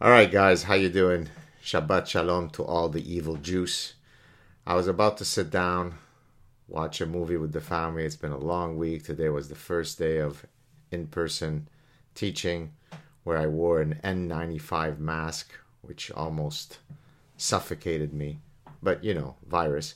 All right, guys, how you doing? Shabbat shalom to all the evil Jews. I was about to sit down, watch a movie with the family. It's been a long week. Today was the first day of in-person teaching where I wore an N95 mask, which almost suffocated me. But, you know, virus.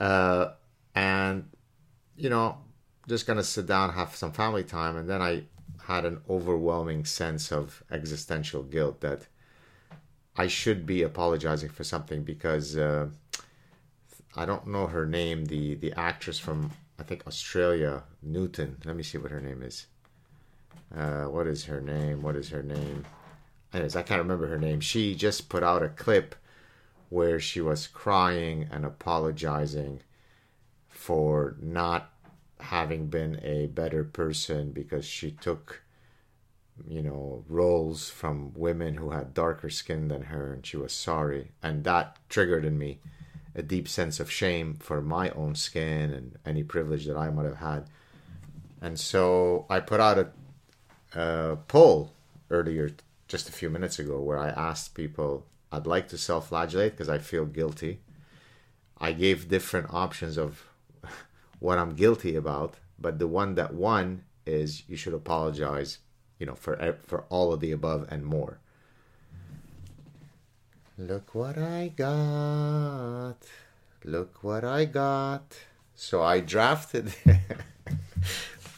And, you know, just going to sit down, have some family time, and then I had an overwhelming sense of existential guilt that I should be apologizing for something because I don't know her name, the actress from, I think, Australia, Newton. Let me see what her name is. What is her name? Anyways, I can't remember her name. She just put out a clip where she was crying and apologizing for not having been a better person because she took, you know, roles from women who had darker skin than her, and she was sorry. And that triggered in me a deep sense of shame for my own skin and any privilege that I might have had. And so I put out a poll earlier, just a few minutes ago, where I asked people, I'd like to self-flagellate because I feel guilty. I gave different options of what I'm guilty about, but the one that won is you should apologize, you know, for all of the above and more. Look what I got. Look what I got. So I drafted.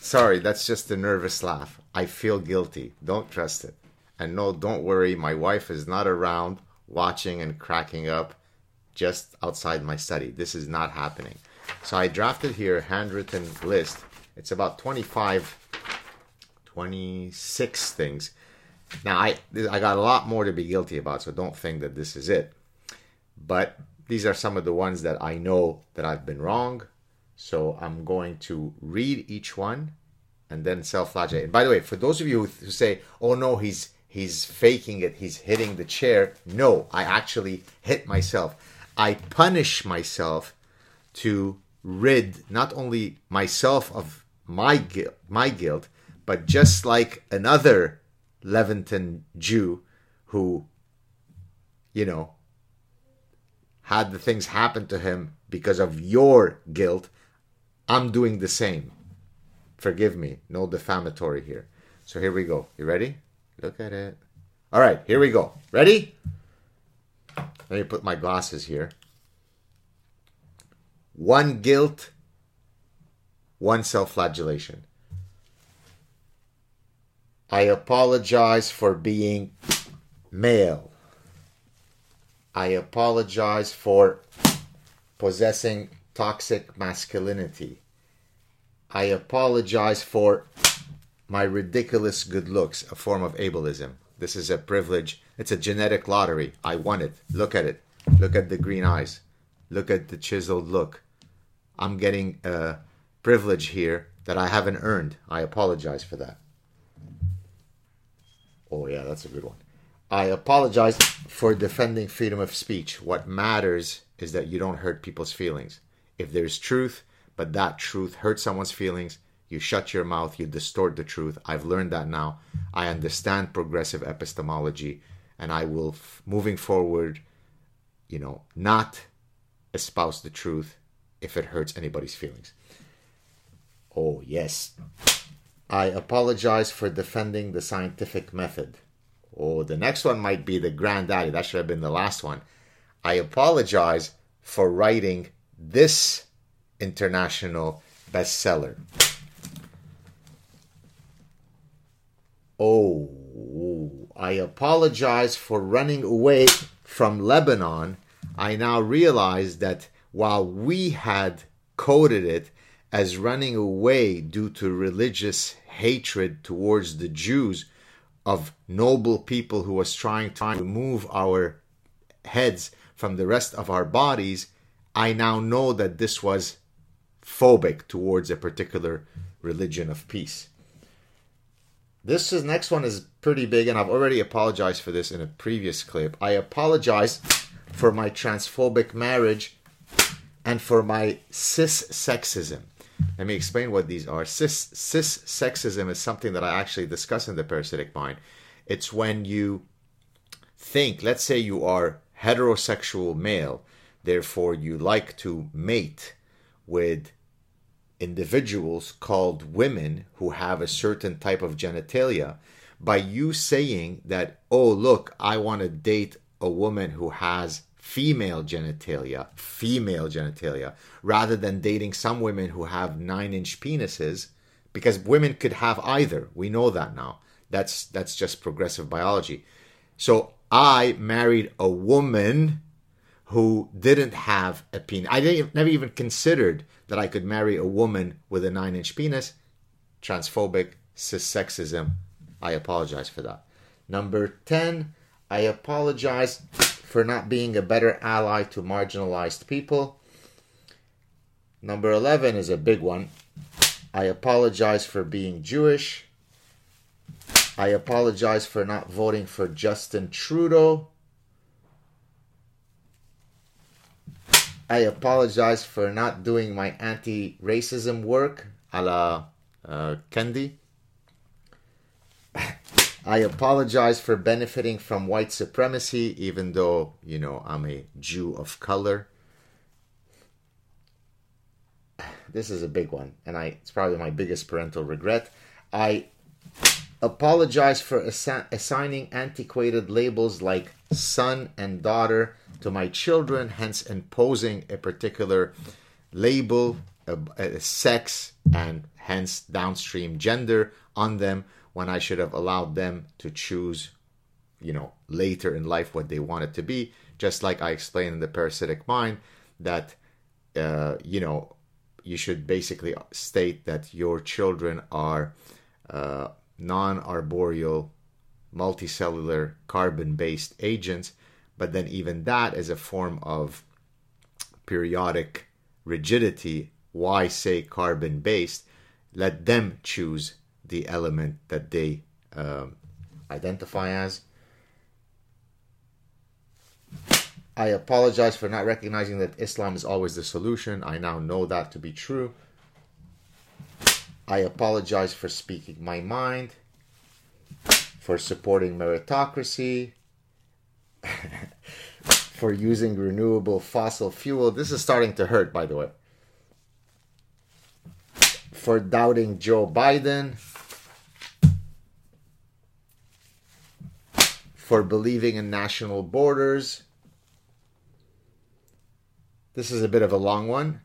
Sorry, that's just a nervous laugh. I feel guilty. Don't trust it. And no, don't worry. My wife is not around watching and cracking up just outside my study. This is not happening. So I drafted here a handwritten list. It's about 26 things. Now, I got a lot more to be guilty about, so don't think that this is it. But these are some of the ones that I know that I've been wrong. So I'm going to read each one and then self-flagellate. And by the way, for those of you who say, oh, no, he's faking it, he's hitting the chair. No, I actually hit myself. I punish myself to rid not only myself of my guilt, but just like another Levantan Jew who, you know, had the things happen to him because of your guilt, I'm doing the same. Forgive me. No defamatory here. So here we go. You ready? Look at it. All right, here we go. Ready? Let me put my glasses here. One guilt, one self-flagellation. I apologize for being male. I apologize for possessing toxic masculinity. I apologize for my ridiculous good looks, a form of ableism. This is a privilege. It's a genetic lottery. I won it. Look at it. Look at the green eyes. Look at the chiseled look. I'm getting a privilege here that I haven't earned. I apologize for that. Oh, yeah, that's a good one. I apologize for defending freedom of speech. What matters is that you don't hurt people's feelings. If there's truth, but that truth hurts someone's feelings, you shut your mouth, you distort the truth. I've learned that now. I understand progressive epistemology, and I will, moving forward, you know, not espouse the truth if it hurts anybody's feelings. Oh, yes. I apologize for defending the scientific method. Oh, the next one might be the granddaddy. That should have been the last one. I apologize for writing this international bestseller. Oh, I apologize for running away from Lebanon. I now realize that while we had coded it as running away due to religious hatred towards the Jews of noble people who was trying to remove our heads from the rest of our bodies, I now know that this was phobic towards a particular religion of peace. This next one is pretty big, and I've already apologized for this in a previous clip. I apologize for my transphobic marriage and for my cis sexism. Let me explain what these are. Cis sexism is something that I actually discuss in The Parasitic Mind. It's when you think, let's say you are heterosexual male, therefore you like to mate with individuals called women who have a certain type of genitalia, by you saying that, oh, look, I want to date a woman who has female genitalia, rather than dating some women who have 9-inch penises, because women could have either. We know that now. That's just progressive biology. So I married a woman who didn't have a penis. I never even considered that I could marry a woman with a 9-inch penis. Transphobic, cissexism. I apologize for that. Number 10, I apologize for not being a better ally to marginalized people. Number 11 is a big one. I apologize for being Jewish. I apologize for not voting for Justin Trudeau. I apologize for not doing my anti-racism work a la Kendi. I apologize for benefiting from white supremacy, even though, you know, I'm a Jew of color. This is a big one, and it's probably my biggest parental regret. I apologize for assigning antiquated labels like son and daughter to my children, hence imposing a particular label, sex, and hence downstream gender on them, when I should have allowed them to choose, you know, later in life what they wanted to be. Just like I explained in The Parasitic Mind, that, you know, you should basically state that your children are non-arboreal, multicellular, carbon-based agents. But then even that is a form of periodic rigidity. Why say carbon-based? Let them choose the element that they identify as. I apologize for not recognizing that Islam is always the solution. I now know that to be true. I apologize for speaking my mind, for supporting meritocracy, for using renewable fossil fuel. This is starting to hurt, by the way. For doubting Joe Biden, for believing in national borders. This is a bit of a long one.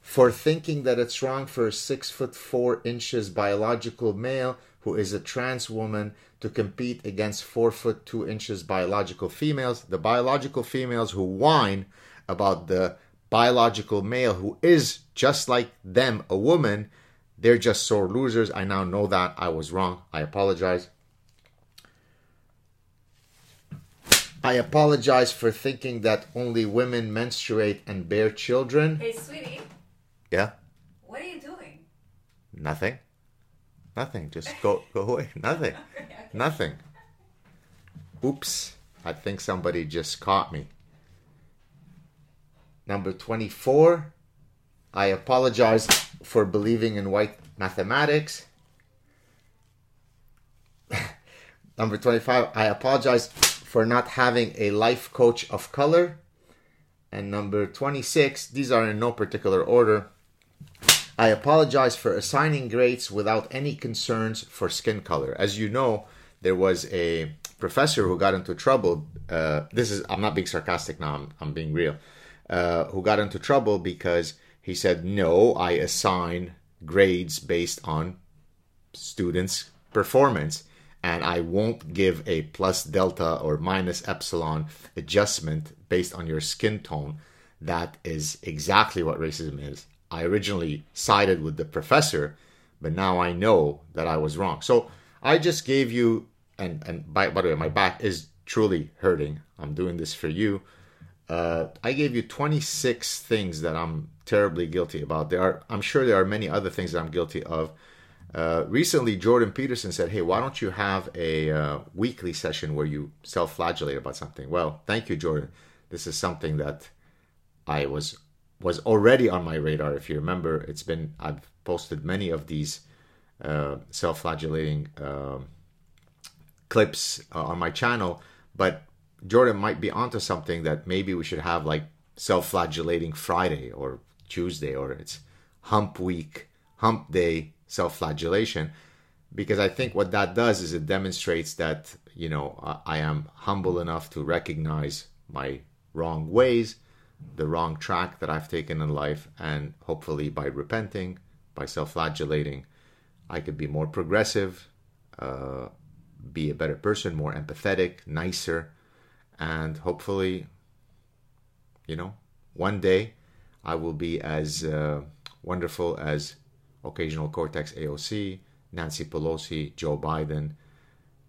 For thinking that it's wrong for a 6'4" biological male who is a trans woman to compete against 4'2" biological females. The biological females who whine about the biological male who is just like them, a woman, they're just sore losers. I now know that I was wrong. I apologize. I apologize for thinking that only women menstruate and bear children. Hey, sweetie. Yeah? What are you doing? Nothing. Just go away. Nothing. Okay. Nothing. Oops. I think somebody just caught me. Number 24, I apologize for believing in white mathematics. Number 25, I apologize for not having a life coach of color. And number 26, these are in no particular order. I apologize for assigning grades without any concerns for skin color. As you know, there was a professor who got into trouble. I'm not being sarcastic now, I'm being real. Who got into trouble because he said, no, I assign grades based on students' performance, and I won't give a plus delta or minus epsilon adjustment based on your skin tone. That is exactly what racism is. I originally sided with the professor, but now I know that I was wrong. So I just gave you, and by the way, my back is truly hurting. I'm doing this for you. I gave you 26 things that I'm terribly guilty about. I'm sure there are many other things that I'm guilty of. Recently, Jordan Peterson said, hey, why don't you have a weekly session where you self-flagellate about something? Well, thank you, Jordan. This is something that I was already on my radar. If you remember, I've posted many of these self-flagellating clips on my channel. But Jordan might be onto something, that maybe we should have like self-flagellating Friday or Tuesday, or it's hump week, hump day, self-flagellation. Because I think what that does is it demonstrates that, you know, I am humble enough to recognize my wrong ways, the wrong track that I've taken in life. And hopefully by repenting, by self-flagellating, I could be more progressive, be a better person, more empathetic, nicer. And hopefully, you know, one day I will be as wonderful as Occasional Cortex AOC, Nancy Pelosi, Joe Biden,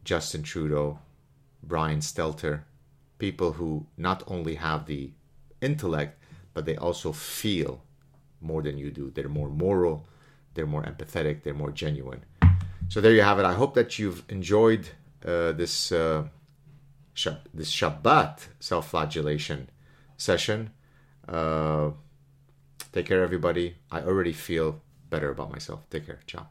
Justin Trudeau, Brian Stelter, people who not only have the intellect, but they also feel more than you do. They're more moral, they're more empathetic, they're more genuine. So there you have it. I hope that you've enjoyed this Shabbat self-flagellation session. Take care, everybody. I already feel better about myself. Take care. Ciao.